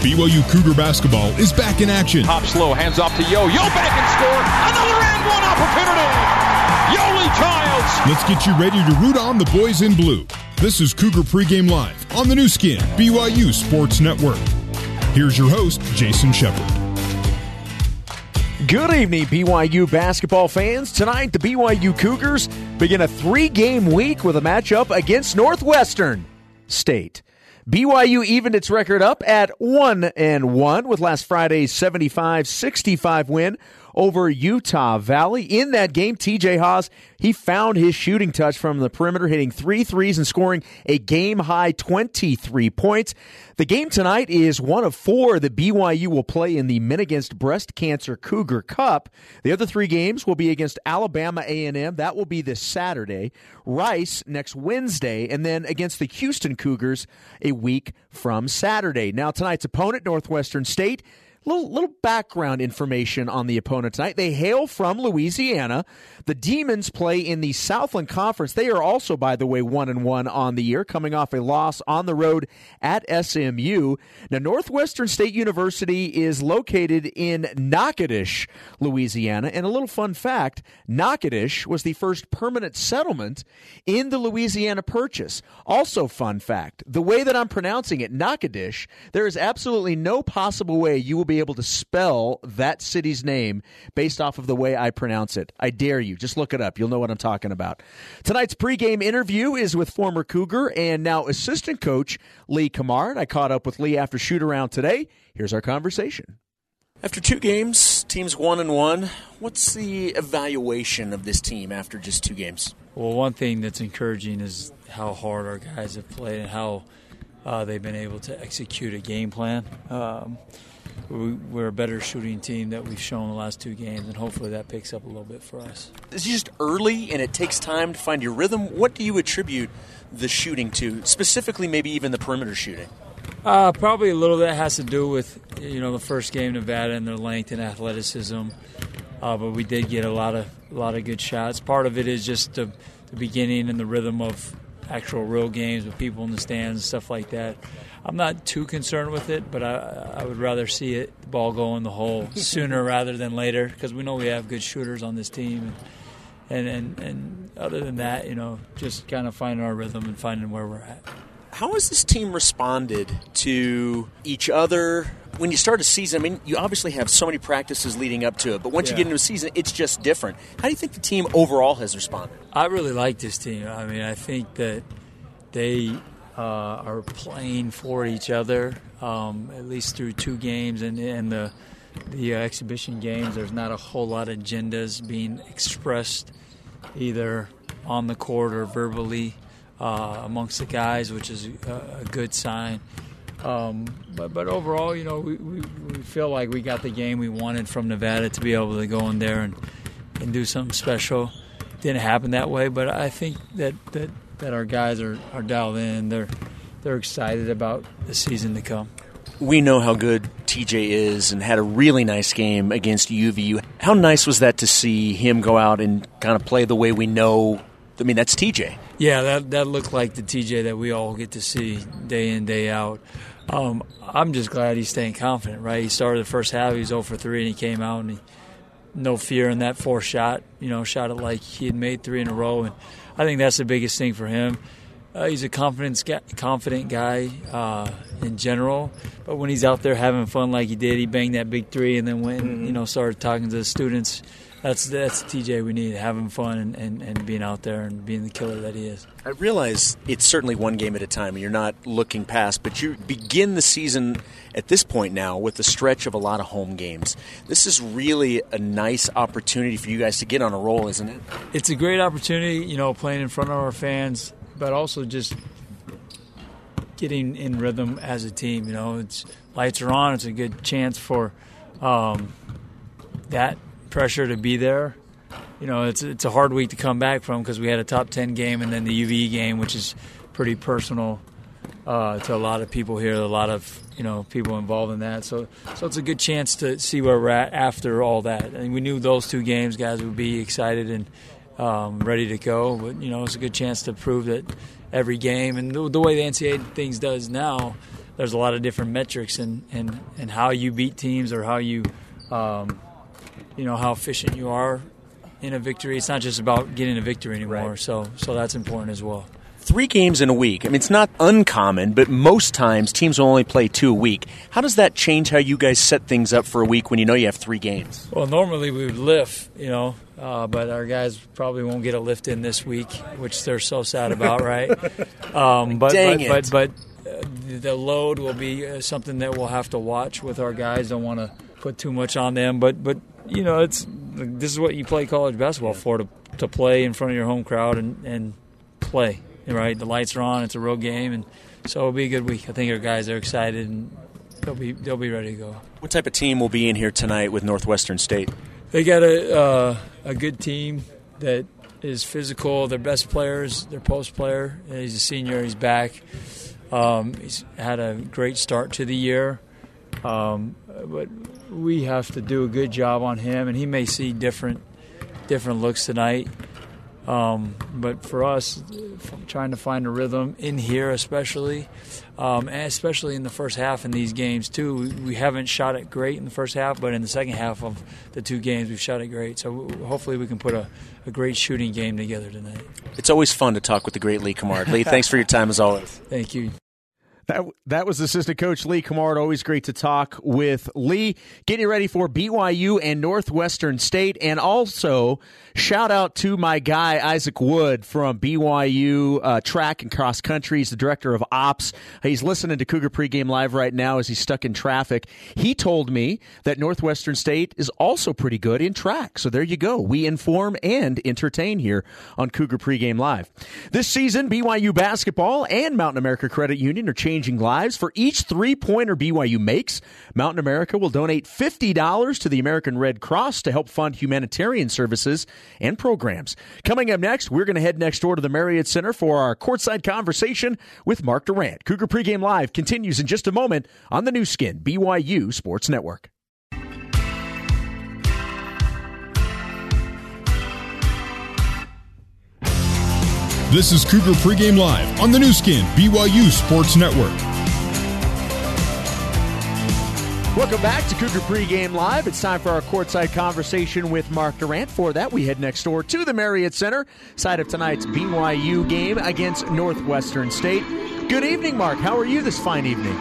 BYU Cougar basketball is back in action. Hops low, hands off to Yo. Yo back and score. Another and one opportunity. Yoeli Childs. Let's get you ready to root on the boys in blue. This is Cougar Pregame Live on the new skin, BYU Sports Network. Here's your host, Jason Shepard. Good evening, BYU basketball fans. Tonight, the BYU Cougars begin a three-game week with a matchup against Northwestern State. BYU evened its record up at 1-1 with last Friday's 75-65 win over Utah Valley. In that game, T.J. Haws, he found his shooting touch from the perimeter, hitting three threes and scoring a game-high 23 points. The game tonight is one of four that BYU will play in the Men Against Breast Cancer Cougar Cup. The other three games will be against Alabama A&M. That will be this Saturday. Rice next Wednesday, and then against the Houston Cougars a week from Saturday. Now, tonight's opponent, Northwestern State. Little background information on the opponent tonight. They hail from Louisiana. The Demons play in the Southland Conference. They are also, by the way, 1-1 on the year, coming off a loss on the road at SMU. Now, Northwestern State University is located in Natchitoches, Louisiana. And a little fun fact, Natchitoches was the first permanent settlement in the Louisiana Purchase. Also fun fact, the way that I'm pronouncing it, Natchitoches, there is absolutely no possible way you will be able to spell that city's name based off of the way I pronounce it. I dare you. Just look it up. You'll know what I'm talking about. Tonight's pregame interview is with former Cougar and now assistant coach Lee Cummard. I caught up with Lee after shoot-around today. Here's our conversation. After two games, team's 1-1. What's the evaluation of this team after just two games? Well, one thing that's encouraging is how hard our guys have played and how they've been able to execute a game plan. We're a better shooting team that we've shown the last two games, and hopefully that picks up a little bit for us. It's just early, and it takes time to find your rhythm. What do you attribute the shooting to, specifically maybe even the perimeter shooting? Probably a little of that has to do with, the first game, Nevada, and their length and athleticism. But we did get a lot of good shots. Part of it is just the beginning and the rhythm of actual real games with people in the stands and stuff like that. I'm not too concerned with it, but I would rather see the ball go in the hole sooner rather than later, because we know we have good shooters on this team. And other than that, just kind of finding our rhythm and finding where we're at. How has this team responded to each other? When you start a season, you obviously have so many practices leading up to it, but once you get into a season, it's just different. How do you think the team overall has responded? I really like this team. I think that they are playing for each other, at least through two games and the exhibition games. There's not a whole lot of agendas being expressed either on the court or verbally amongst the guys, which is a good sign. But overall, we feel like we got the game we wanted from Nevada, to be able to go in there and do something special. Didn't happen that way, but I think that our guys are dialed in, and they're excited about the season to come. We know how good TJ is, and had a really nice game against UVU. How nice was that to see him go out and kind of play the way we know? That's TJ. Yeah, that looked like the TJ that we all get to see day in, day out. I'm just glad he's staying confident, right? He started the first half, he was 0 for 3, and he came out, and no fear in that fourth shot. Shot it like he had made three in a row, and I think that's the biggest thing for him. He's a confident guy in general, but when he's out there having fun like he did, he banged that big three and then went and started talking to the students. That's the TJ we need, having fun and being out there and being the killer that he is. I realize it's certainly one game at a time, and you're not looking past, but you begin the season at this point now with the stretch of a lot of home games. This is really a nice opportunity for you guys to get on a roll, isn't it? It's a great opportunity, playing in front of our fans, but also just getting in rhythm as a team. It's lights are on. It's a good chance for that pressure to be there. It's a hard week to come back from, because we had a top 10 game and then the UVE game, which is pretty personal to a lot of people here, a lot of people involved in that, so it's a good chance to see where we're at after all that. And we knew those two games guys would be excited and ready to go, but it's a good chance to prove that every game, and the way the NCAA things does now, there's a lot of different metrics and how you beat teams or how you, you know, how efficient you are in a victory. It's not just about getting a victory anymore. Right. So that's important as well. 3 games in a week. I mean, it's not uncommon, but most times teams will only play 2 a week. How does that change how you guys set things up for a week when you know you have 3 games? Well, normally we would lift, you know, but our guys probably won't get a lift in this week, which they're so sad about, right? But the load will be something that we'll have to watch with our guys. Don't want to put too much on them, but you know, it's this is what you play college basketball for, to play in front of your home crowd and play. Right, the lights are on. It's a real game, and so it'll be a good week. I think our guys are excited, and they'll be ready to go. What type of team will be in here tonight with Northwestern State? They got a good team that is physical. Their best players, their post player. He's a senior. He's back. He's had a great start to the year, but we have to do a good job on him, and he may see different looks tonight. But for us, trying to find a rhythm in here, especially in the first half in these games too. We haven't shot it great in the first half, but in the second half of the 2 games, we've shot it great. So hopefully we can put a great shooting game together tonight. It's always fun to talk with the great Lee Cummard. Lee, thanks for your time as always. Thank you. That was assistant coach Lee Cummard. Always great to talk with Lee. Getting ready for BYU and Northwestern State. And also, shout out to my guy, Isaac Wood from BYU Track and Cross Country. He's the director of ops. He's listening to Cougar Pregame Live right now as he's stuck in traffic. He told me that Northwestern State is also pretty good in track. So there you go. We inform and entertain here on Cougar Pregame Live. This season, BYU basketball and Mountain America Credit Union are changing lives. For each 3-pointer BYU makes, Mountain America will donate $50 to the American Red Cross to help fund humanitarian services and programs. Coming up next, we're going to head next door to the Marriott Center for our courtside conversation with Mark Durant. Cougar Pregame Live continues in just a moment on the new skin, BYU Sports Network. This is Cougar Pregame Live on the new skin, BYU Sports Network. Welcome back to Cougar Pregame Live. It's time for our courtside conversation with Mark Durant. For that, we head next door to the Marriott Center, site of tonight's BYU game against Northwestern State. Good evening, Mark. How are you this fine evening?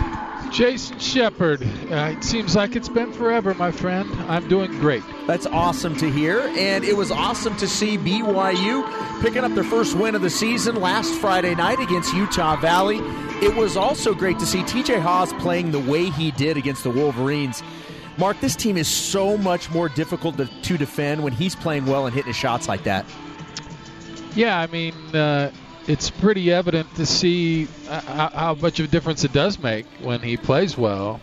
Jason Shepard, it seems like it's been forever, my friend. I'm doing great. That's awesome to hear, and it was awesome to see BYU picking up their first win of the season last Friday night against Utah Valley. It was also great to see T.J. Haws playing the way he did against the Wolverines. Mark, this team is so much more difficult to defend when he's playing well and hitting his shots like that. Yeah, I mean, it's pretty evident to see how much of a difference it does make when he plays well.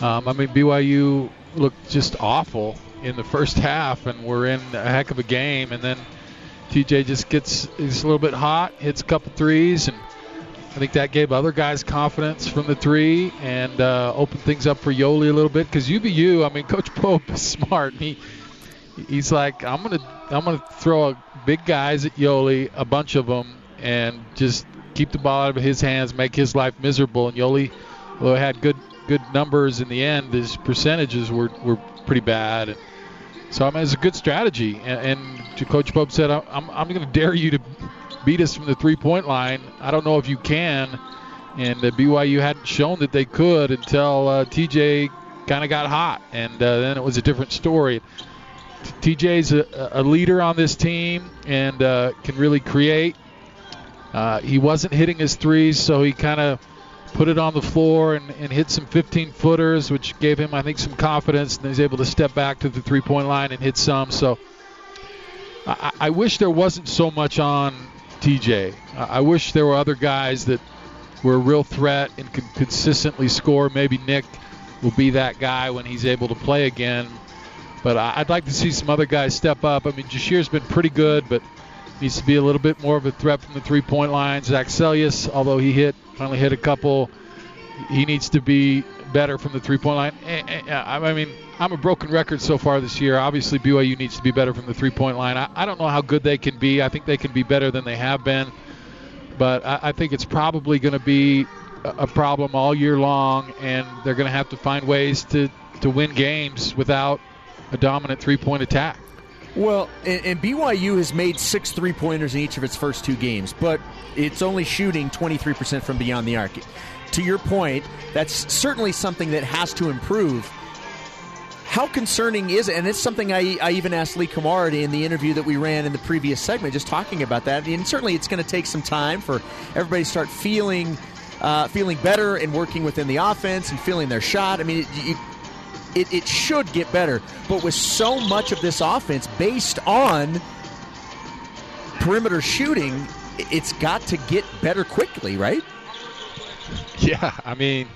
I mean, BYU looked just awful in the first half, and we're in a heck of a game. And then TJ just is a little bit hot, hits a couple threes, and I think that gave other guys confidence from the three and opened things up for Yoeli a little bit. Because UVU, I mean, Coach Pope is smart. He's like, I'm gonna throw big guys at Yoeli, a bunch of them, and just keep the ball out of his hands, make his life miserable. And Yoeli, although he had good numbers in the end, his percentages were pretty bad. And so, I mean, it's a good strategy. And to Coach Pope said, I'm going to dare you to beat us from the three-point line. I don't know if you can. And BYU hadn't shown that they could until TJ kind of got hot. And then it was a different story. TJ's a leader on this team and can really create. He wasn't hitting his threes, so he kind of put it on the floor and hit some 15-footers, which gave him, I think, some confidence. And he was able to step back to the three-point line and hit some. So I wish there wasn't so much on TJ. I wish there were other guys that were a real threat and could consistently score. Maybe Nick will be that guy when he's able to play again. But I'd like to see some other guys step up. I mean, Jashir's been pretty good, but needs to be a little bit more of a threat from the three-point line. Zac Seljaas, although he finally hit a couple, he needs to be better from the three-point line. I mean, I'm a broken record so far this year. Obviously, BYU needs to be better from the three-point line. I don't know how good they can be. I think they can be better than they have been. But I think it's probably going to be a problem all year long, and they're going to have to find ways to win games without a dominant three-point attack. Well, and BYU has made 6 three-pointers in each of its first two games, but it's only shooting 23% from beyond the arc. To your point, that's certainly something that has to improve. How concerning is it? And it's something I even asked Lee Cummard in the interview that we ran in the previous segment, just talking about that. And certainly it's going to take some time for everybody to start feeling better and working within the offense and feeling their shot. I mean, it should get better, but with so much of this offense based on perimeter shooting, it's got to get better quickly, right? Yeah, I mean,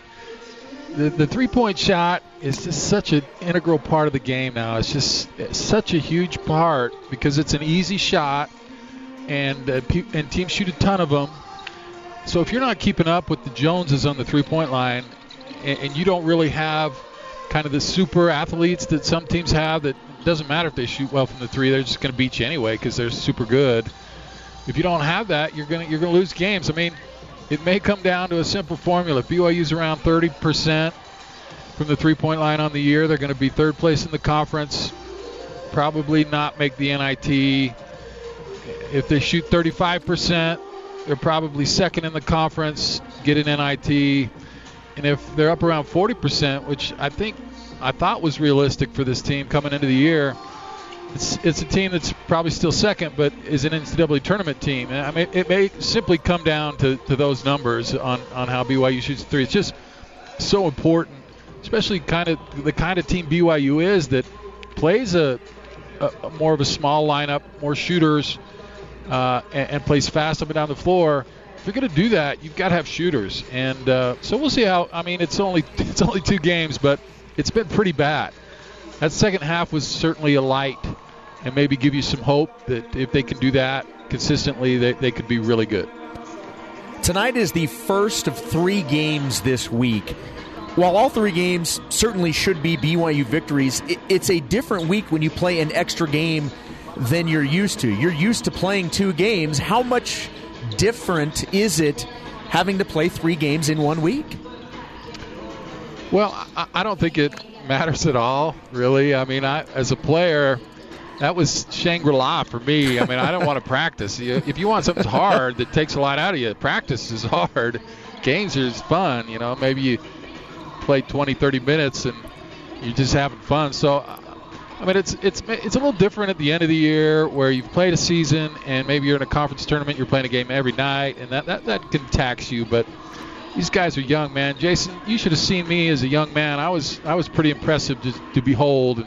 the three-point shot is just such an integral part of the game now. It's just such a huge part because it's an easy shot, and teams shoot a ton of them. So if you're not keeping up with the Joneses on the three-point line, and you don't really have kind of the super athletes that some teams have, that doesn't matter if they shoot well from the three, they're just going to beat you anyway because they're super good. If you don't have that, you're going to lose games. I mean, it may come down to a simple formula. If BYU's around 30% from the three-point line on the year, they're going to be third place in the conference, probably not make the NIT. If they shoot 35%, they're probably second in the conference, get an NIT. And if they're up around 40%, which I thought was realistic for this team coming into the year, it's a team that's probably still second, but is an NCAA tournament team. And I mean, it may simply come down to those numbers on how BYU shoots the three. It's just so important, especially the kind of team BYU is, that plays a more of a small lineup, more shooters, and plays fast up and down the floor. If you're going to do that, you've got to have shooters. And so we'll see how. I mean, it's only two games, but it's been pretty bad. That second half was certainly a light, and maybe give you some hope that if they can do that consistently, they could be really good. Tonight is the first of three games this week. While all three games certainly should be BYU victories, it's a different week when you play an extra game than you're used to. You're used to playing two games. How much different is it having to play three games in one week? Well, I don't think it matters at all, really. I mean, as a player, that was Shangri-La for me. I mean, I don't want to practice. If you want something hard that takes a lot out of you, practice is hard. Games is fun, you know. Maybe you play 20, 30 minutes and you're just having fun. So, I mean, it's a little different at the end of the year where you've played a season and maybe you're in a conference tournament, you're playing a game every night, and that can tax you. But these guys are young, man. Jason, you should have seen me as a young man. I was pretty impressive to behold. And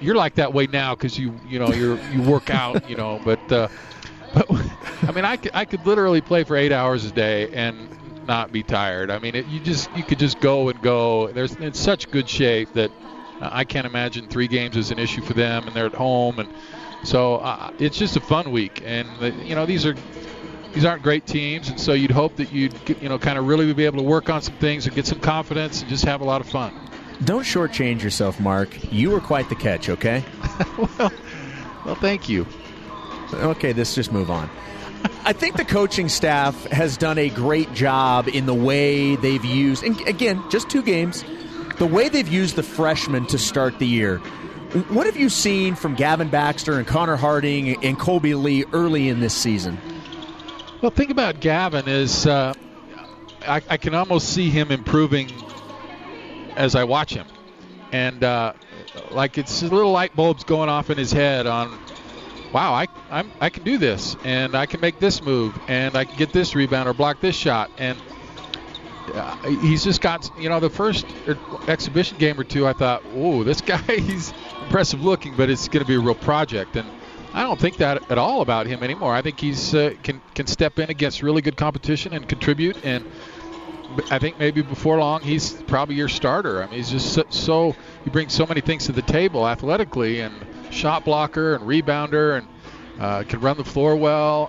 you're like that way now because you work out, you know. But I mean, I could literally play for 8 hours a day and not be tired. I mean, you could just go and go. There's in such good shape that I can't imagine three games is an issue for them, and they're at home, and so it's just a fun week. And you know, these aren't great teams, and so you'd hope that you'd get, you know, kind of really be able to work on some things and get some confidence and just have a lot of fun. Don't shortchange yourself, Mark. You were quite the catch, okay? well, thank you. Okay, let's just move on. I think the coaching staff has done a great job in the way they've used, and again, just two games, the way they've used the freshmen to start the year. What have you seen from Gavin Baxter and Connor Harding and Colby Lee early in this season? Well, think about Gavin is I can almost see him improving as I watch him. And like it's little light bulbs going off in his head on, wow, I can do this, and I can make this move, and I can get this rebound or block this shot. And he's just got, you know, the first exhibition game or two, I thought, whoa, this guy, he's impressive looking, but it's going to be a real project. And I don't think that at all about him anymore. I think he's can step in against really good competition and contribute. And I think maybe before long, he's probably your starter. I mean, he's just so he brings so many things to the table athletically, and shot blocker and rebounder, and can run the floor well.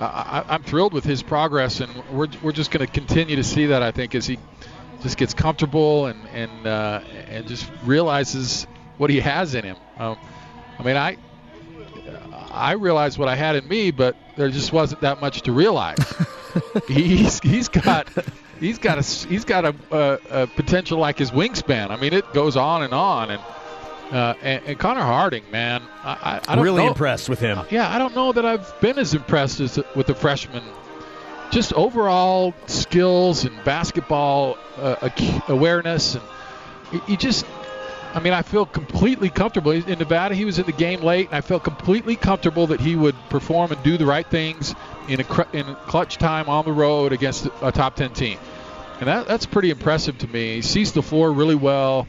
I'm thrilled with his progress, and we're just going to continue to see that, I think, as he just gets comfortable and just realizes what he has in him. I mean, I realize what I had in me, but there just wasn't that much to realize. He's got a potential like his wingspan. I mean, it goes on and on. And Connor Harding, man, I'm really impressed with him. Yeah, I don't know that I've been as impressed as with the freshman. Just overall skills and basketball awareness, and he just. I mean, I feel completely comfortable. In Nevada, he was in the game late, and I felt completely comfortable that he would perform and do the right things in clutch time on the road against a top 10 team. And that's pretty impressive to me. He sees the floor really well.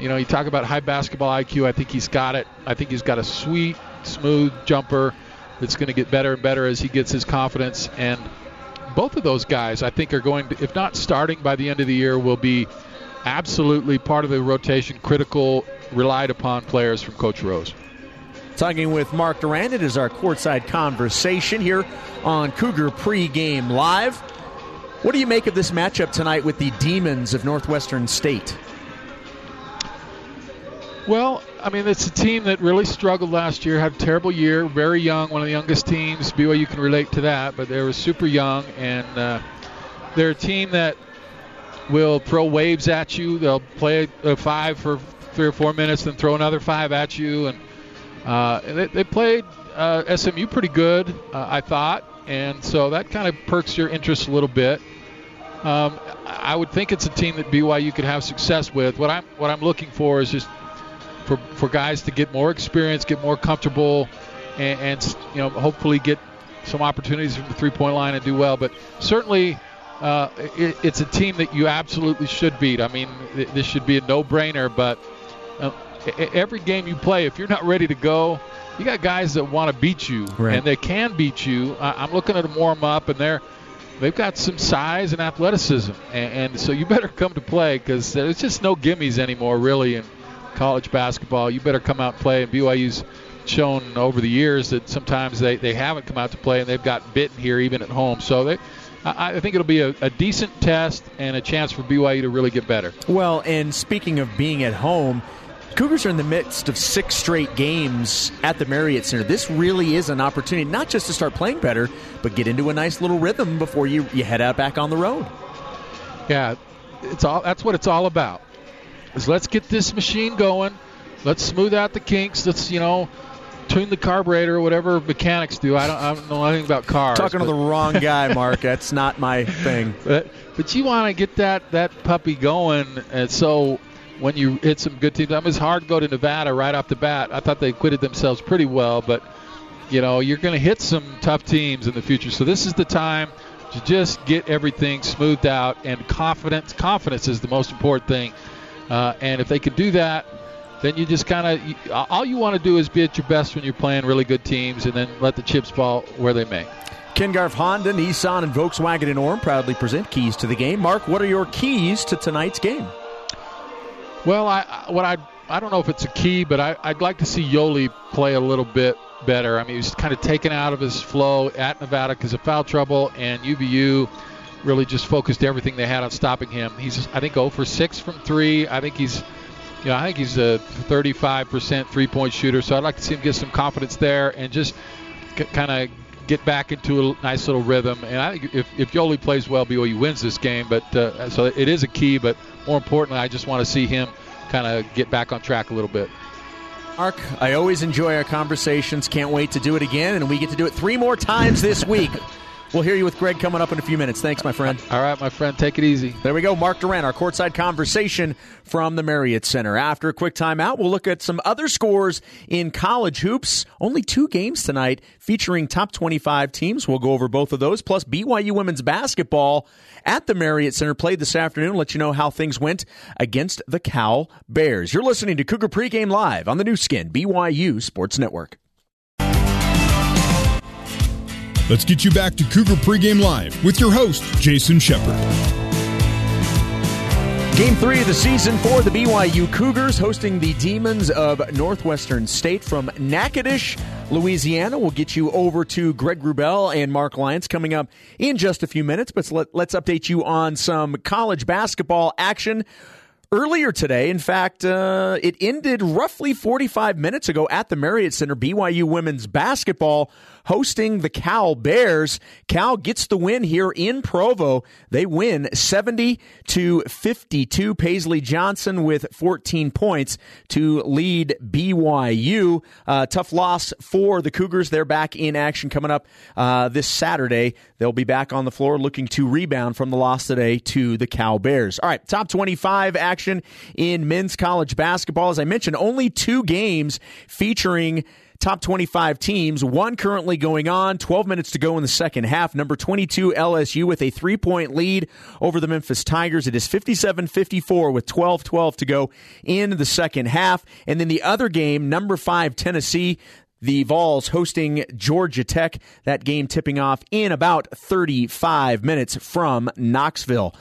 You know, you talk about high basketball IQ. I think he's got it. I think he's got a sweet, smooth jumper that's going to get better and better as he gets his confidence. And both of those guys, I think, are going to, if not starting by the end of the year, will be absolutely part of the rotation, critical, relied upon players from Coach Rose. Talking with Mark Durant, it is our courtside conversation here on Cougar Pregame Live. What do you make of this matchup tonight with the Demons of Northwestern State? Well, I mean, it's a team that really struggled last year, had a terrible year, very young, one of the youngest teams. BYU can relate to that, but they were super young, and they're a team that will throw waves at you. They'll play a five for 3 or 4 minutes, then throw another five at you. And they played SMU pretty good, I thought. And so that kind of perks your interest a little bit. I would think it's a team that BYU could have success with. What I'm looking for is just for guys to get more experience, get more comfortable, and you know, hopefully get some opportunities from the three-point line and do well. But certainly. It's a team that you absolutely should beat. I mean, this should be a no-brainer, but every game you play, if you're not ready to go, you got guys that want to beat you, right, and they can beat you. I'm looking at them warm up, and they've got some size and athleticism, and so you better come to play, because there's just no gimmies anymore, really, in college basketball. You better come out and play, and BYU's shown over the years that sometimes they haven't come out to play, and they've got bitten here even at home. So I think it'll be a decent test and a chance for BYU to really get better. Well, and speaking of being at home, Cougars are in the midst of 6 straight games at the Marriott Center. This really is an opportunity not just to start playing better, but get into a nice little rhythm before you head out back on the road. Yeah, that's what it's all about. Is let's get this machine going. Let's smooth out the kinks. Let's, you know, tune the carburetor or whatever mechanics do. I don't know anything about cars. Talking to the wrong guy, Mark. That's not my thing. But you want to get that puppy going, and so when you hit some good teams, I mean, it's hard to go to Nevada right off the bat. I thought they acquitted themselves pretty well, but you know you're going to hit some tough teams in the future. So this is the time to just get everything smoothed out, and confidence is the most important thing. And if they can do that, then you just kind of, all you want to do is be at your best when you're playing really good teams, and then let the chips fall where they may. Ken Garf Honda, Nissan, and Volkswagen in Orem proudly present Keys to the Game. Mark, what are your keys to tonight's game? Well, I don't know if it's a key, but I'd like to see Yoeli play a little bit better. I mean, he was kind of taken out of his flow at Nevada because of foul trouble, and UVU really just focused everything they had on stopping him. He's, I think, 0 for 6 from 3. I think he's a 35% three-point shooter, so I'd like to see him get some confidence there and just kind of get back into a nice little rhythm. And I think if Yoeli plays well, BYU wins this game. But so it is a key, but more importantly, I just want to see him kind of get back on track a little bit. Mark, I always enjoy our conversations. Can't wait to do it again, and we get to do it 3 more times this week. We'll hear you with Greg coming up in a few minutes. Thanks, my friend. All right, my friend. Take it easy. There we go. Mark Durant, our courtside conversation from the Marriott Center. After a quick timeout, we'll look at some other scores in college hoops. Only 2 games tonight featuring top 25 teams. We'll go over both of those, plus BYU women's basketball at the Marriott Center played this afternoon. Let you know how things went against the Cal Bears. You're listening to Cougar Pregame Live on the new skin, BYU Sports Network. Let's get you back to Cougar Pregame Live with your host, Jason Shepard. Game 3 of the season for the BYU Cougars, hosting the Demons of Northwestern State from Natchitoches, Louisiana. We'll get you over to Greg Wrubel and Mark Lyons coming up in just a few minutes, but let's update you on some college basketball action. Earlier today, in fact, it ended roughly 45 minutes ago at the Marriott Center. BYU women's basketball hosting the Cal Bears. Cal gets the win here in Provo. They win 70-52. Paisley Johnson with 14 points to lead BYU. Tough loss for the Cougars. They're back in action coming up this Saturday. They'll be back on the floor looking to rebound from the loss today to the Cal Bears. All right, top 25 action in men's college basketball. As I mentioned, only two games featuring top 25 teams, one currently going on, 12 minutes to go in the second half. Number 22, LSU, with a 3-point lead over the Memphis Tigers. It is 57-54 with 12-12 to go in the second half. And then the other game, number 5, Tennessee, the Vols hosting Georgia Tech. That game tipping off in about 35 minutes from Knoxville.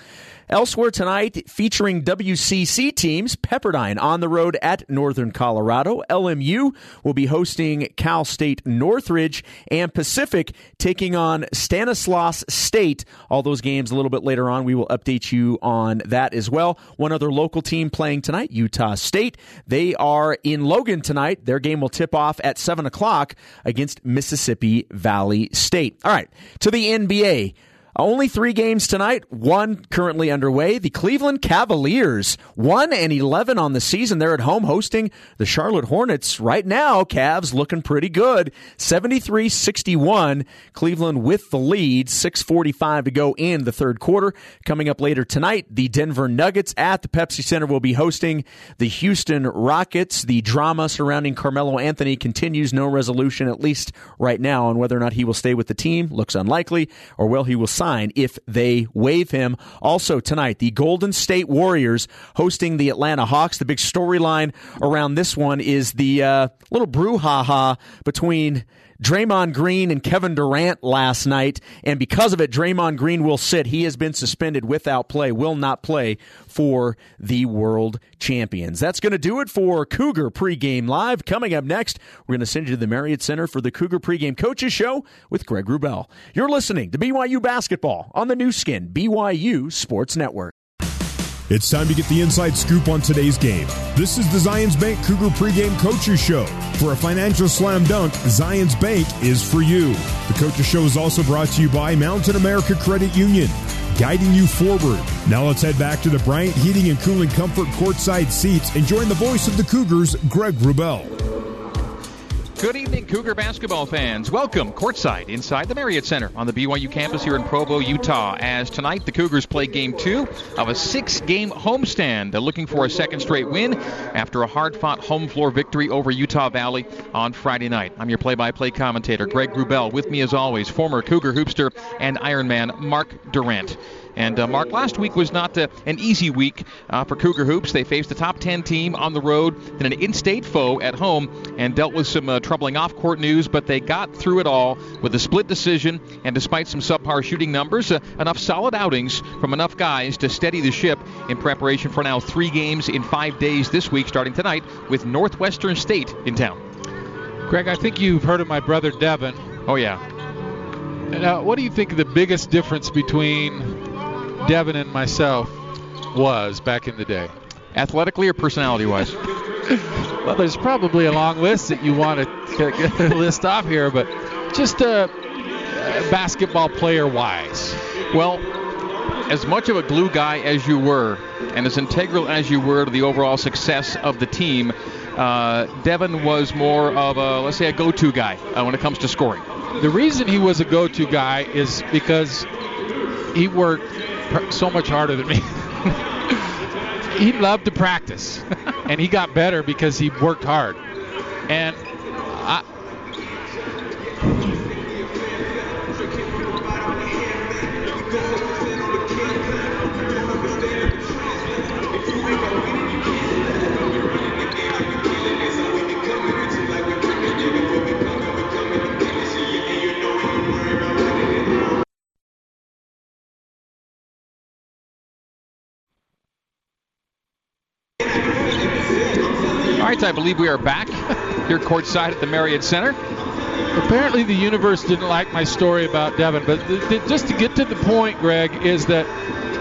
Elsewhere tonight, featuring WCC teams, Pepperdine on the road at Northern Colorado. LMU will be hosting Cal State Northridge, and Pacific taking on Stanislaus State. All those games a little bit later on. We will update you on that as well. One other local team playing tonight, Utah State. They are in Logan tonight. Their game will tip off at 7 o'clock against Mississippi Valley State. All right, to the NBA. Only three games tonight, one currently underway. The Cleveland Cavaliers, 1-11 on the season. They're at home hosting the Charlotte Hornets. Right now, Cavs looking pretty good. 73-61, Cleveland with the lead. 6:45 to go in the third quarter. Coming up later tonight, the Denver Nuggets at the Pepsi Center will be hosting the Houston Rockets. The drama surrounding Carmelo Anthony continues. No resolution, at least right now, on whether or not he will stay with the team. Looks unlikely, or will he will sign if they waive him. Also tonight, the Golden State Warriors hosting the Atlanta Hawks. The big storyline around this one is the little brouhaha between Draymond Green and Kevin Durant last night, and because of it, Draymond Green will sit. He has been suspended without play, will not play for the world champions. That's going to do it for Cougar Pregame Live. Coming up next, we're going to send you to the Marriott Center for the Cougar Pregame Coaches Show with Greg Wrubell. You're listening to BYU Basketball on the new skin, BYU Sports Network. It's time to get the inside scoop on today's game. This is the Zions Bank Cougar Pregame Coaches Show. For a financial slam dunk, Zions Bank is for you. The Coaches Show is also brought to you by Mountain America Credit Union, guiding you forward. Now let's head back to the Bryant Heating and Cooling Comfort courtside seats and join the voice of the Cougars, Greg Wrubell. Good evening, Cougar basketball fans. Welcome courtside inside the Marriott Center on the BYU campus here in Provo, Utah, as tonight the Cougars play game 2 of a 6-game homestand. They're looking for a second straight win after a hard-fought home floor victory over Utah Valley on Friday night. I'm your play-by-play commentator, Greg Wrubell. With me, as always, former Cougar hoopster and Ironman Mark Durant. And Mark, last week was not an easy week for Cougar hoops. They faced the top 10 team on the road, then an in-state foe at home, and dealt with some troubling off-court news. But they got through it all with a split decision, and despite some subpar shooting numbers, enough solid outings from enough guys to steady the ship in preparation for now 3 games in 5 days this week, starting tonight with Northwestern State in town. Greg, I think you've heard of my brother Devin. Oh yeah. Now, what do you think the biggest difference between Devin and myself was back in the day? Athletically or personality-wise? Well, there's probably a long list that you want to list off here, but just basketball player-wise. Well, as much of a glue guy as you were, and as integral as you were to the overall success of the team, Devin was more of a, let's say, a go-to guy when it comes to scoring. The reason he was a go-to guy is because he worked so much harder than me. He loved to practice, and he got better because he worked hard. And I believe we are back here courtside at the Marriott Center. Apparently the universe didn't like my story about Devin, but just to get to the point, Greg, is that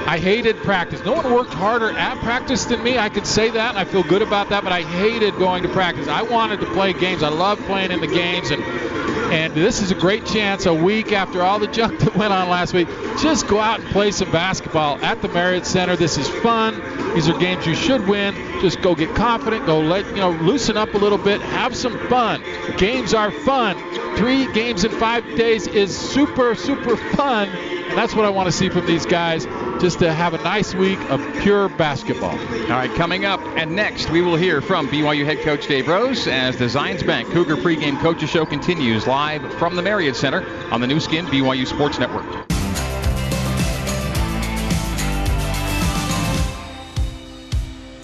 I hated practice. No one worked harder at practice than me. I could say that, and I feel good about that, but I hated going to practice. I wanted to play games. I loved playing in the games, and this is a great chance a week after all the junk that went on last week. Just go out and play some basketball at the Marriott Center. This is fun. These are games you should win. Just go get confident. Go loosen up a little bit. Have some fun. Games are fun. 3 games in 5 days is super, super fun. And that's what I want to see from these guys, just to have a nice week of pure basketball. All right, coming up and next, we will hear from BYU head coach Dave Rose as the Zions Bank Cougar pregame coaches show continues live from the Marriott Center on the new skin BYU Sports Network.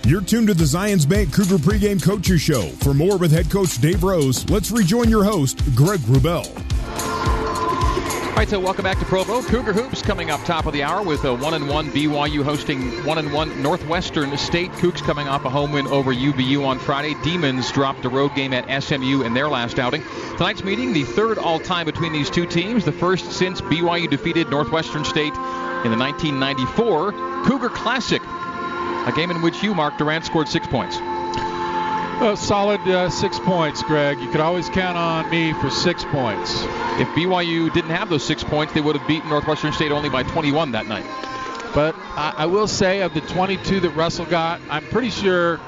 You're tuned to the Zions Bank Cougar pregame coaches show. For more with head coach Dave Rose, let's rejoin your host, Greg Wrubel. All right, so welcome back to Provo. Cougar Hoops coming up top of the hour with a 1-1 BYU hosting 1-1 Northwestern State. Cougs coming off a home win over UVU on Friday. Demons dropped a road game at SMU in their last outing. Tonight's meeting, the third all-time between these two teams, the first since BYU defeated Northwestern State in the 1994 Cougar Classic, a game in which you, Mark Durant, scored 6 points. A solid 6 points, Greg. You could always count on me for 6 points. If BYU didn't have those 6 points, they would have beaten Northwestern State only by 21 that night. But I will say, of the 22 that Russell got, I'm pretty sure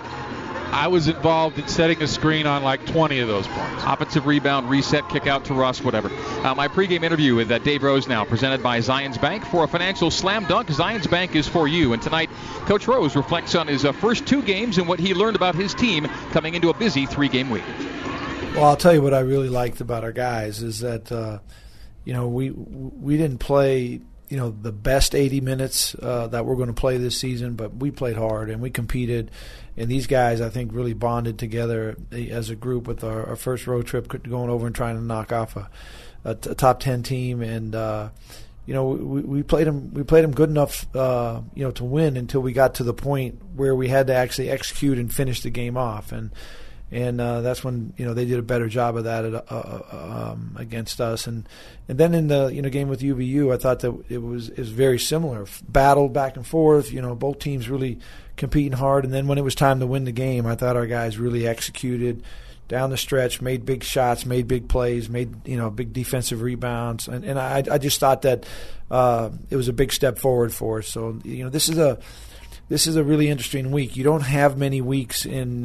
I was involved in setting a screen on like 20 of those points. Offensive rebound, reset, kick out to Russ, whatever. My pregame interview with Dave Rose now, presented by Zions Bank. For a financial slam dunk, Zions Bank is for you. And tonight, Coach Rose reflects on his first 2 games and what he learned about his team coming into a busy 3-game week. Well, I'll tell you what I really liked about our guys is that, we didn't play the best 80 minutes that we're going to play this season, but we played hard and we competed. And these guys, I think, really bonded together as a group with our first road trip, going over and trying to knock off a top 10 team. And we played them good enough, to win until we got to the point where we had to actually execute and finish the game off. And that's when they did a better job of that against us. And then in the game with UVU, I thought that it was very similar, battled back and forth. Both teams really competing hard. And then when it was time to win the game, I thought our guys really executed down the stretch, made big shots, made big plays, made big defensive rebounds. And I just thought that it was a big step forward for us. So this is a really interesting week. You don't have many weeks in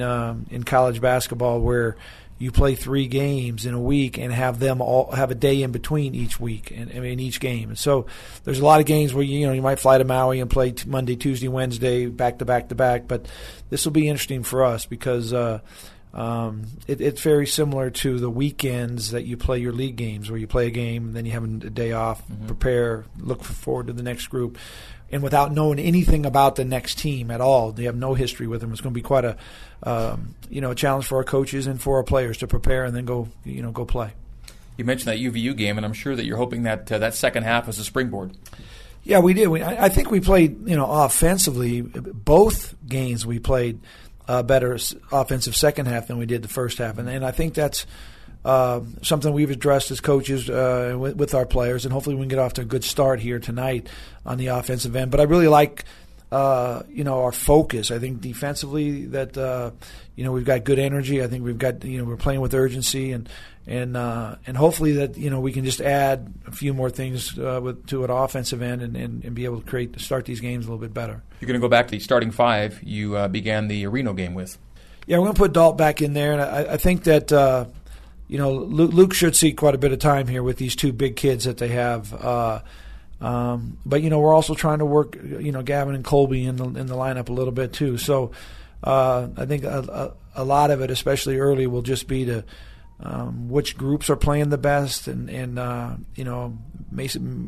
college basketball where you play 3 games in a week and have them all have a day in between each week and in each game. And so there's a lot of games where you might fly to Maui and play Monday, Tuesday, Wednesday, back to back to back. But this will be interesting for us because it's very similar to the weekends that you play your league games, where you play a game and then you have a day off, prepare, look forward to the next group. And without knowing anything about the next team at all, they have no history with them. It's going to be quite a, a challenge for our coaches and for our players to prepare and then go play. You mentioned that UVU game, and I'm sure that you're hoping that that second half is a springboard. Yeah, we did. I think we played, offensively. Both games we played a better offensive second half than we did the first half, and I think that's something we've addressed as coaches with our players, and hopefully we can get off to a good start here tonight on the offensive end. But I really like, our focus. I think defensively that, we've got good energy. I think we've got, we're playing with urgency, and hopefully that, we can just add a few more things to an offensive end and be able to start these games a little bit better. You're going to go back to the starting 5 you began the Reno game with. Yeah, we're going to put Dalt back in there, and I think that Luke should see quite a bit of time here with these 2 big kids that they have. But we're also trying to work Gavin and Colby in the lineup a little bit too. So I think a lot of it, especially early, will just be to which groups are playing the best, and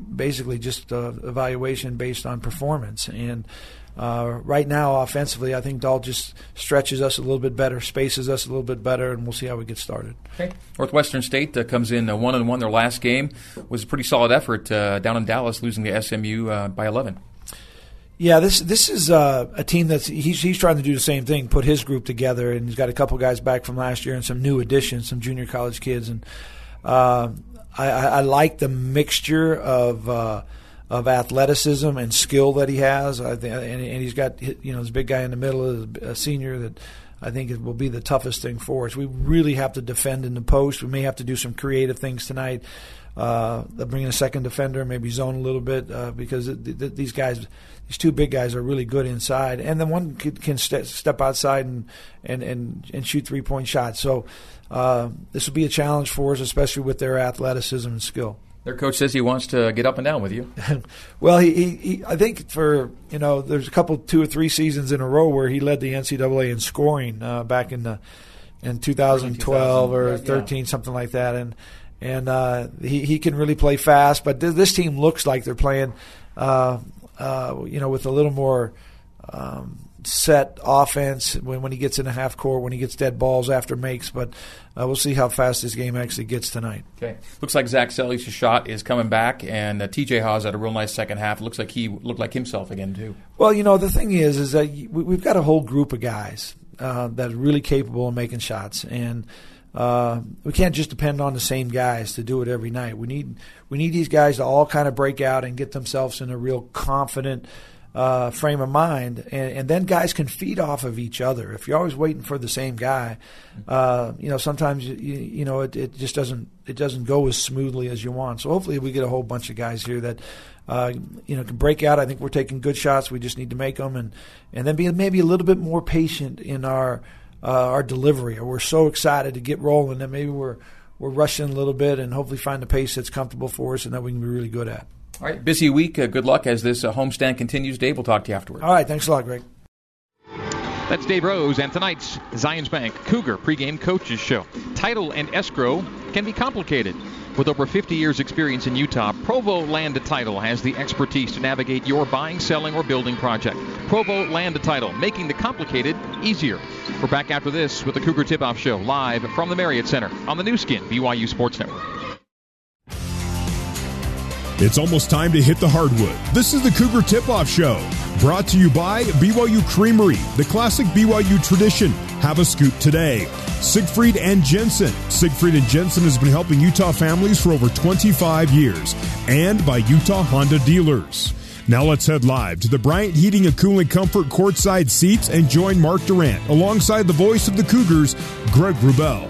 basically just evaluation based on performance. And right now, offensively, I think Dahl just stretches us a little bit better, spaces us a little bit better, and we'll see how we get started. Okay. Northwestern State comes in 1-1. Their last game was a pretty solid effort down in Dallas, losing to SMU by 11. Yeah, this is a team that's he's trying to do the same thing, put his group together, and he's got a couple guys back from last year and some new additions, some junior college kids, and I like the mixture of of athleticism and skill that he has. I think, and he's got, you know, this big guy in the middle is a senior that I think it will be the toughest thing for us. We really have to defend in the post. We may have to do some creative things tonight. Bring in a second defender, maybe zone a little bit, because these guys, these two big guys, are really good inside, and then one can step outside and shoot 3-point shots. So this will be a challenge for us, especially with their athleticism and skill. Their coach says he wants to get up and down with you. Well, he I think for, you know, there's a couple, 2 or 3 seasons in a row where he led the NCAA in scoring back in 2012 or 13, yeah, something like that, and he can really play fast. But this team looks like they're playing, you know, with a little more set offense when he gets in the half court, when he gets dead balls after makes. But we'll see how fast this game actually gets tonight. Okay. Looks like Zac Seljaas' shot is coming back, and T.J. Haws had a real nice second half. Looks like he looked like himself again, too. Well, you know, the thing is that we've got a whole group of guys that are really capable of making shots, and we can't just depend on the same guys to do it every night. We need these guys to all kind of break out and get themselves in a real confident frame of mind, and then guys can feed off of each other. If you're always waiting for the same guy, you know, sometimes you know it just doesn't go as smoothly as you want. So hopefully we get a whole bunch of guys here that you know can break out. I think we're taking good shots. We just need to make them, and then be maybe a little bit more patient in our delivery. Or we're so excited to get rolling that maybe we're rushing a little bit, and hopefully find a pace that's comfortable for us and that we can be really good at. All right, busy week. Good luck as this homestand continues. Dave, we'll talk to you afterwards. All right, thanks a lot, Greg. That's Dave Rose and tonight's Zions Bank Cougar pregame coaches show. Title and escrow can be complicated. With over 50 years' experience in Utah, Provo Land and Title has the expertise to navigate your buying, selling, or building project. Provo Land and Title, making the complicated easier. We're back after this with the Cougar Tip-Off Show, live from the Marriott Center on the new skin, BYU Sports Network. It's almost time to hit the hardwood. This is the Cougar Tip-Off Show, brought to you by BYU Creamery, the classic BYU tradition. Have a scoop today. Siegfried and Jensen. Siegfried and Jensen has been helping Utah families for over 25 years, and by Utah Honda dealers. Now let's head live to the Bryant Heating and Cooling Comfort courtside seats and join Mark Durant alongside the voice of the Cougars, Greg Wrubell.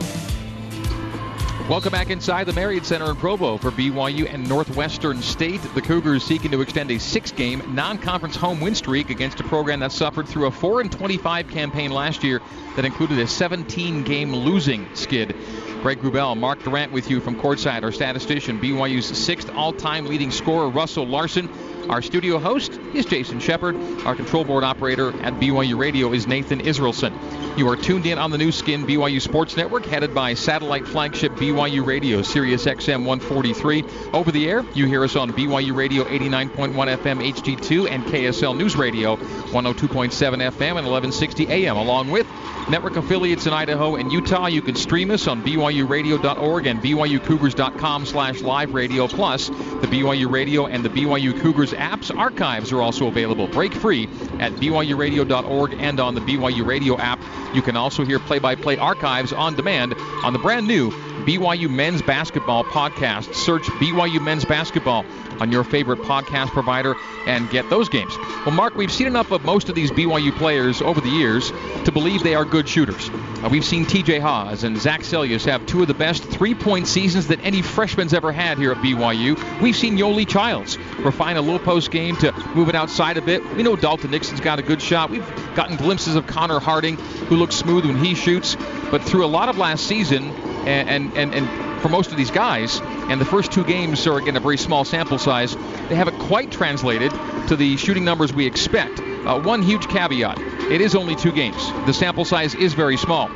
Welcome back inside the Marriott Center in Provo for BYU and Northwestern State. The Cougars seeking to extend a 6-game non-conference home win streak against a program that suffered through a 4-25 campaign last year that included a 17-game losing skid. Greg Wrubell, Mark Durant with you from courtside. Our statistician, BYU's 6th all-time leading scorer, Russell Larson. Our studio host is Jason Shepard. Our control board operator at BYU Radio is Nathan Israelson. You are tuned in on the new skin BYU Sports Network, headed by satellite flagship BYU Radio, Sirius XM 143. Over the air, you hear us on BYU Radio 89.1 FM HD2 and KSL News Radio 102.7 FM and 1160 AM, along with network affiliates in Idaho and Utah. You can stream us on BYURadio.org and BYUCougars.com/live radio. Plus, the BYU Radio and the BYU Cougars apps archives are also available. Break free at BYURadio.org and on the BYU Radio app. You can also hear play-by-play archives on demand on the brand new BYU Men's Basketball podcast. Search BYU Men's Basketball on your favorite podcast provider and get those games. Well, Mark, we've seen enough of most of these BYU players over the years to believe they are good shooters. We've seen T.J. Haws and Zac Seljaas have two of the best three-point seasons that any freshman's ever had here at BYU. We've seen Yoeli Childs refine a low-post game to move it outside a bit. We know Dalton Nixon's got a good shot. We've gotten glimpses of Connor Harding, who looks smooth when he shoots. But through a lot of last season, and for most of these guys, and the first 2 games are, again, a very small sample size, they haven't quite translated to the shooting numbers we expect. One huge caveat, it is only 2 games. The sample size is very small.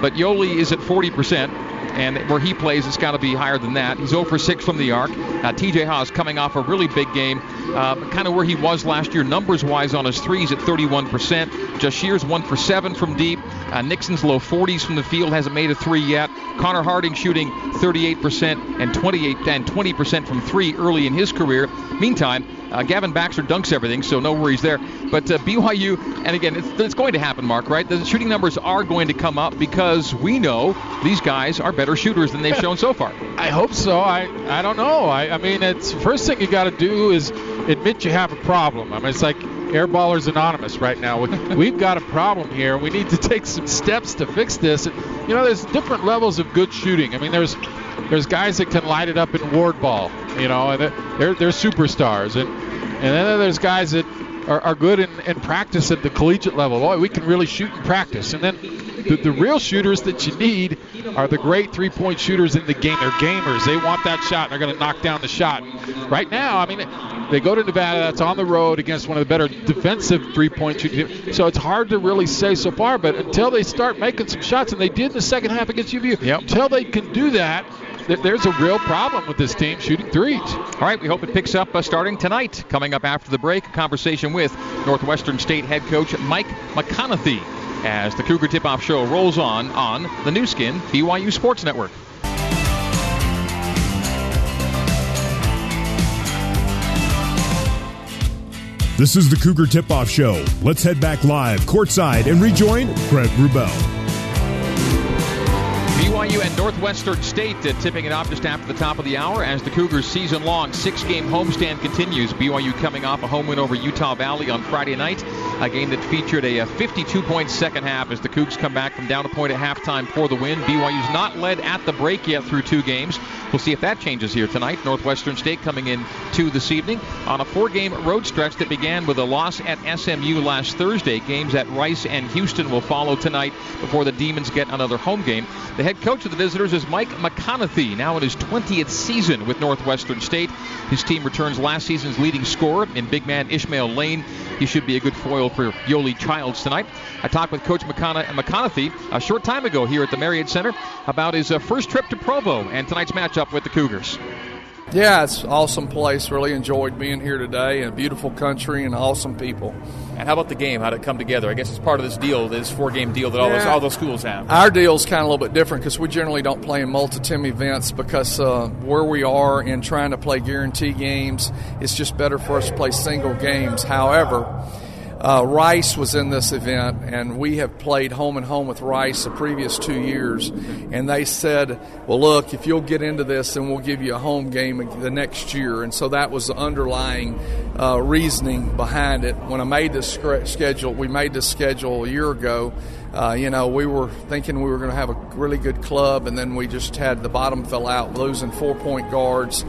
But Yoeli is at 40%, and where he plays, it's got to be higher than that. He's 0 for 6 from the arc. T.J. Haws coming off a really big game, kind of where he was last year numbers-wise on his threes at 31%. Jashir's 1 for 7 from deep. Nixon's low 40s from the field, hasn't made a three yet. Connor Harding shooting 38% and 20% from three early in his career. Meantime, Gavin Baxter dunks everything, so no worries there. But BYU, and again, it's going to happen, Mark, right? The shooting numbers are going to come up because we know these guys are better shooters than they've shown so far. I hope so. I don't know. I mean, it's first thing you got to do is admit you have a problem. I mean, it's like Airballers Anonymous right now. We've got a problem here. We need to take some steps to fix this. You know, there's different levels of good shooting. I mean, there's guys that can light it up in ward ball, you know, and they're superstars. And then there's guys that are good in practice at the collegiate level. Boy, we can really shoot in practice. And then the real shooters that you need are the great three-point shooters in the game. They're gamers. They want that shot, and they're going to knock down the shot. Right now, I mean, they go to Nevada. That's on the road against one of the better defensive three-point shooters. So it's hard to really say so far, but until they start making some shots, and they did in the second half against UVU, until they can do that, there's a real problem with this team shooting threes. All right, we hope it picks up starting tonight. Coming up after the break, a conversation with Northwestern State head coach Mike McConathy as the Cougar Tip-Off Show rolls on the new skin, BYU Sports Network. This is the Cougar Tip-Off Show. Let's head back live courtside and rejoin Brett Rubel. BYU and Northwestern State tipping it off just after the top of the hour as the Cougars' season-long six-game homestand continues. BYU coming off a home win over Utah Valley on Friday night, a game that featured a 52-point second half as the Cougs come back from down a point at halftime for the win. BYU's not led at the break yet through two games. We'll see if that changes here tonight. Northwestern State coming in two this evening on a four-game road stretch that began with a loss at SMU last Thursday. Games at Rice and Houston will follow tonight before the Demons get another home game. The head coach of the visitors is Mike McConathy, now in his 20th season with Northwestern State. His team returns last season's leading scorer in big man Ishmael Lane. He should be a good foil for Yoeli Childs tonight. I talked with Coach McConathy a short time ago here at the Marriott Center about his first trip to Provo and tonight's matchup with the Cougars. Yeah, it's an awesome place. Really enjoyed being here today, and a beautiful country and awesome people. And how about the game? How did it come together? I guess it's part of this deal, this four-game deal that all those schools have. Our deal's kind of a little bit different because we generally don't play in multi-team events because where we are in trying to play guarantee games, it's just better for us to play single games. However, Rice was in this event, and we have played home and home with Rice the previous 2 years, and they said, well, look, if you'll get into this, then we'll give you a home game the next year. And so that was the underlying reasoning behind it. When I made this schedule, we made this schedule a year ago. You know, we were thinking we were going to have a really good club, and then we just had the bottom fell out, losing 4-point guards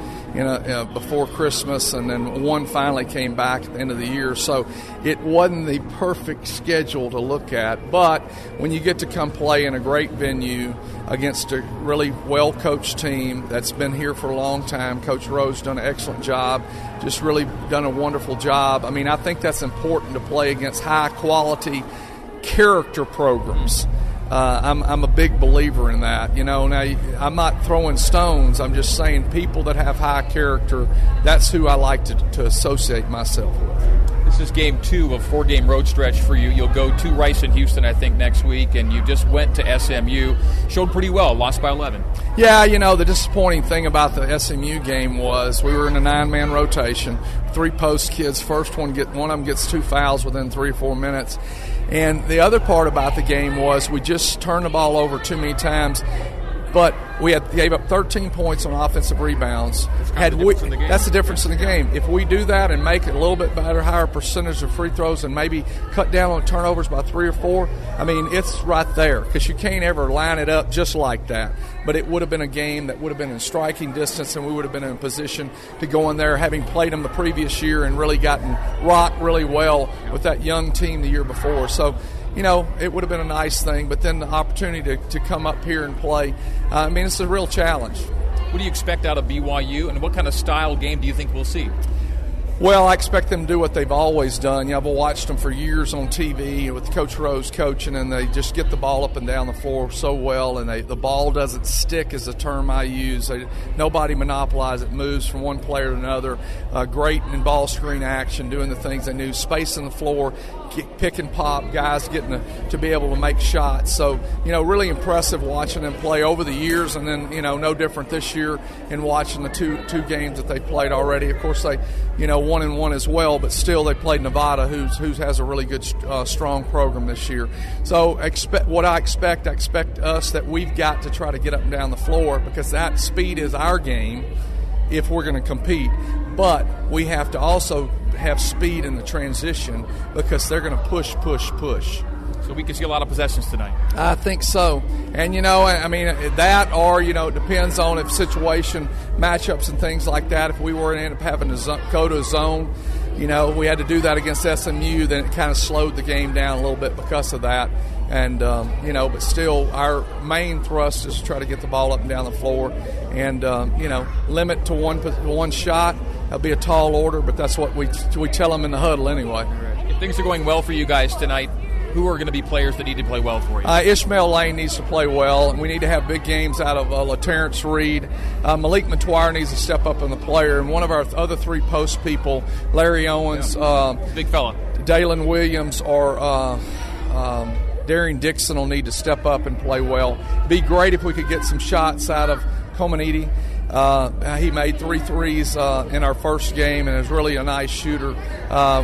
before Christmas, and then one finally came back at the end of the year. So it wasn't the perfect schedule to look at. But when you get to come play in a great venue against a really well-coached team that's been here for a long time, Coach Rose done an excellent job, just really done a wonderful job. I mean, I think that's important to play against high-quality character programs. I'm a big believer in that. You know, now I'm not throwing stones. I'm just saying people that have high character, that's who I like to associate myself with. This is game two of four-game road stretch for you. You'll go to Rice and Houston, I think, next week, and you just went to SMU. Showed pretty well, lost by 11. Yeah, you know, the disappointing thing about the SMU game was we were in a nine-man rotation, three post kids. First one of them gets two fouls within 3 or 4 minutes. And the other part about the game was we just turned the ball over too many times, but we gave up 13 points on offensive rebounds. That's the difference in the game. If we do that and make it a little bit better, higher percentage of free throws, and maybe cut down on turnovers by 3 or 4, I mean, it's right there because you can't ever line it up just like that. But it would have been a game that would have been in striking distance, and we would have been in a position to go in there having played them the previous year and really gotten rocked really well with that young team the year before. So, you know, it would have been a nice thing, but then the opportunity to come up here and play, I mean, it's a real challenge. What do you expect out of BYU, and what kind of style game do you think we'll see? Well, I expect them to do what they've always done. You know, I've watched them for years on TV with Coach Rose coaching, and they just get the ball up and down the floor so well, and the ball doesn't stick is a term I use. Nobody monopolizes it. Moves from one player to another. Great in ball screen action, doing the things they knew, spacing the floor, pick and pop, guys getting to be able to make shots. So, you know, really impressive watching them play over the years, and then, you know, no different this year in watching the two games that they played already. Of course, they, you know, 1-1 as well, but still they played Nevada, who has a really good, strong program this year. So I expect us that we've got to try to get up and down the floor, because that speed is our game if we're going to compete. But we have to also have speed in the transition, because they're going to push. So we can see a lot of possessions tonight. I think so. And, you know, I mean, that or, you know, it depends on if situation, matchups and things like that. If we were to end up having to go to a zone, you know, we had to do that against SMU, then it kind of slowed the game down a little bit because of that. And, you know, but still our main thrust is to try to get the ball up and down the floor and, you know, limit to one shot. That'll be a tall order, but that's what we tell them in the huddle anyway. If things are going well for you guys tonight, who are going to be players that need to play well for you? Ishmael Lane needs to play well, and we need to have big games out of LaTerrence Reed. Malik Matwire needs to step up in the player, and one of our other three post people, Larry Owens, big fella, Dalen Williams, or Darian Dixon will need to step up and play well. It'd be great if we could get some shots out of Komanidi. He made 3 threes in our first game and is really a nice shooter.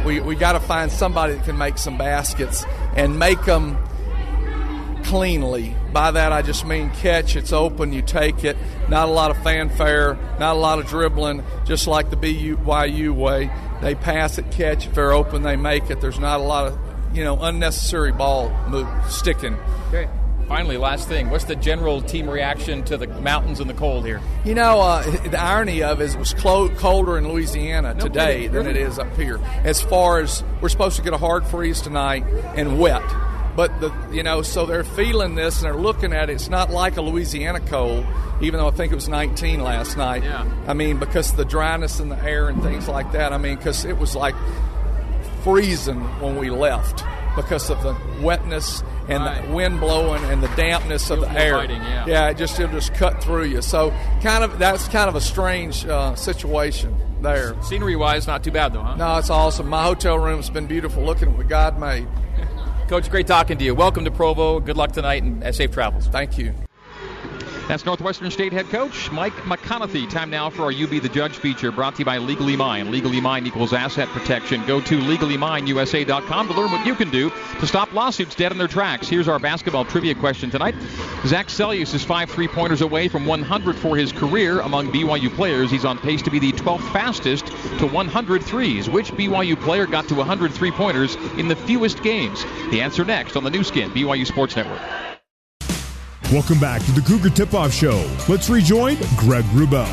We got to find somebody that can make some baskets and make them cleanly. By that I just mean catch, it's open, you take it, not a lot of fanfare, not a lot of dribbling, just like the BYU way. They pass it, catch, if they're open they make it. There's not a lot of, you know, unnecessary ball sticking. Okay. Finally, last thing, what's the general team reaction to the mountains and the cold here? You know, the irony of it is it was colder in Louisiana today than it is up here. As far as we're supposed to get a hard freeze tonight and wet. But, you know, so they're feeling this and they're looking at it. It's not like a Louisiana cold, even though I think it was 19 last night. Yeah. I mean, because the dryness in the air and things like that. I mean, because it was like freezing when we left because of the wetness and the wind blowing and the dampness of the air. Biting, yeah, it'll just cut through you. So that's kind of a strange situation there. Scenery-wise, not too bad, though, huh? No, it's awesome. My hotel room's been beautiful, looking at what God made. Coach, great talking to you. Welcome to Provo. Good luck tonight and safe travels. Thank you. That's Northwestern State head coach Mike McConathy. Time now for our You Be the Judge feature brought to you by Legally Mine. Legally Mine equals asset protection. Go to LegallyMineUSA.com to learn what you can do to stop lawsuits dead in their tracks. Here's our basketball trivia question tonight. Zac Seljaas is 5 3-pointers away from 100 for his career. Among BYU players, he's on pace to be the 12th fastest to 100 threes. Which BYU player got to 100 3-pointers in the fewest games? The answer next on the new skin, BYU Sports Network. Welcome back to the Cougar Tip-Off Show. Let's rejoin Greg Wrubel.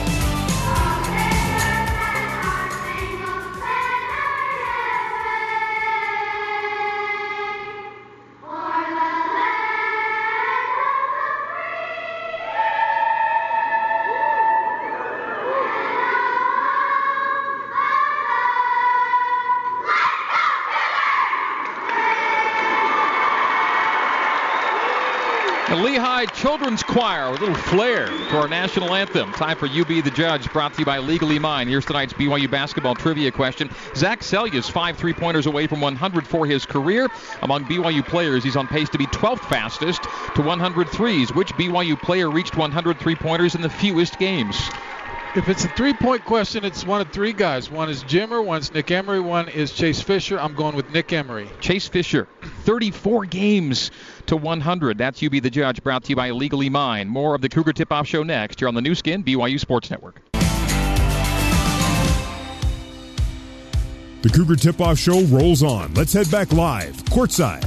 Children's Choir, a little flair for our national anthem. Time for You Be the Judge, brought to you by Legally Mine. Here's tonight's BYU basketball trivia question. Zac Seljaas, 5 3-pointers away from 100 for his career. Among BYU players, he's on pace to be 12th fastest to 100 threes. Which BYU player reached 100 3-pointers in the fewest games? If it's a three-point question, it's one of three guys. One is Jimmer, one's Nick Emery, one is Chase Fisher. I'm going with Nick Emery. Chase Fisher, 34 games to 100. That's You Be the Judge, brought to you by Legally Mine. More of the Cougar Tip-Off Show next here on the new skin, BYU Sports Network. The Cougar Tip-Off Show rolls on. Let's head back live, courtside.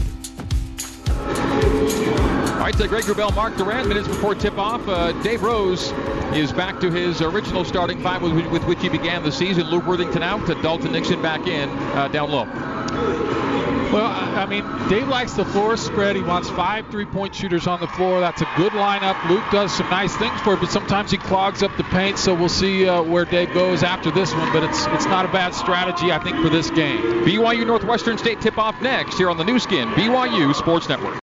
All right, Greg Wrubel, Mark Durant, minutes before tip-off. Dave Rose is back to his original starting five with which he began the season. Luke Worthington out, Dalton Nixon back in, down low. Well, I mean, Dave likes the floor spread. He wants 5 3-point shooters on the floor. That's a good lineup. Luke does some nice things for it, but sometimes he clogs up the paint. So we'll see where Dave goes after this one. But it's not a bad strategy, I think, for this game. BYU Northwestern State tip-off next here on the new skin, BYU Sports Network.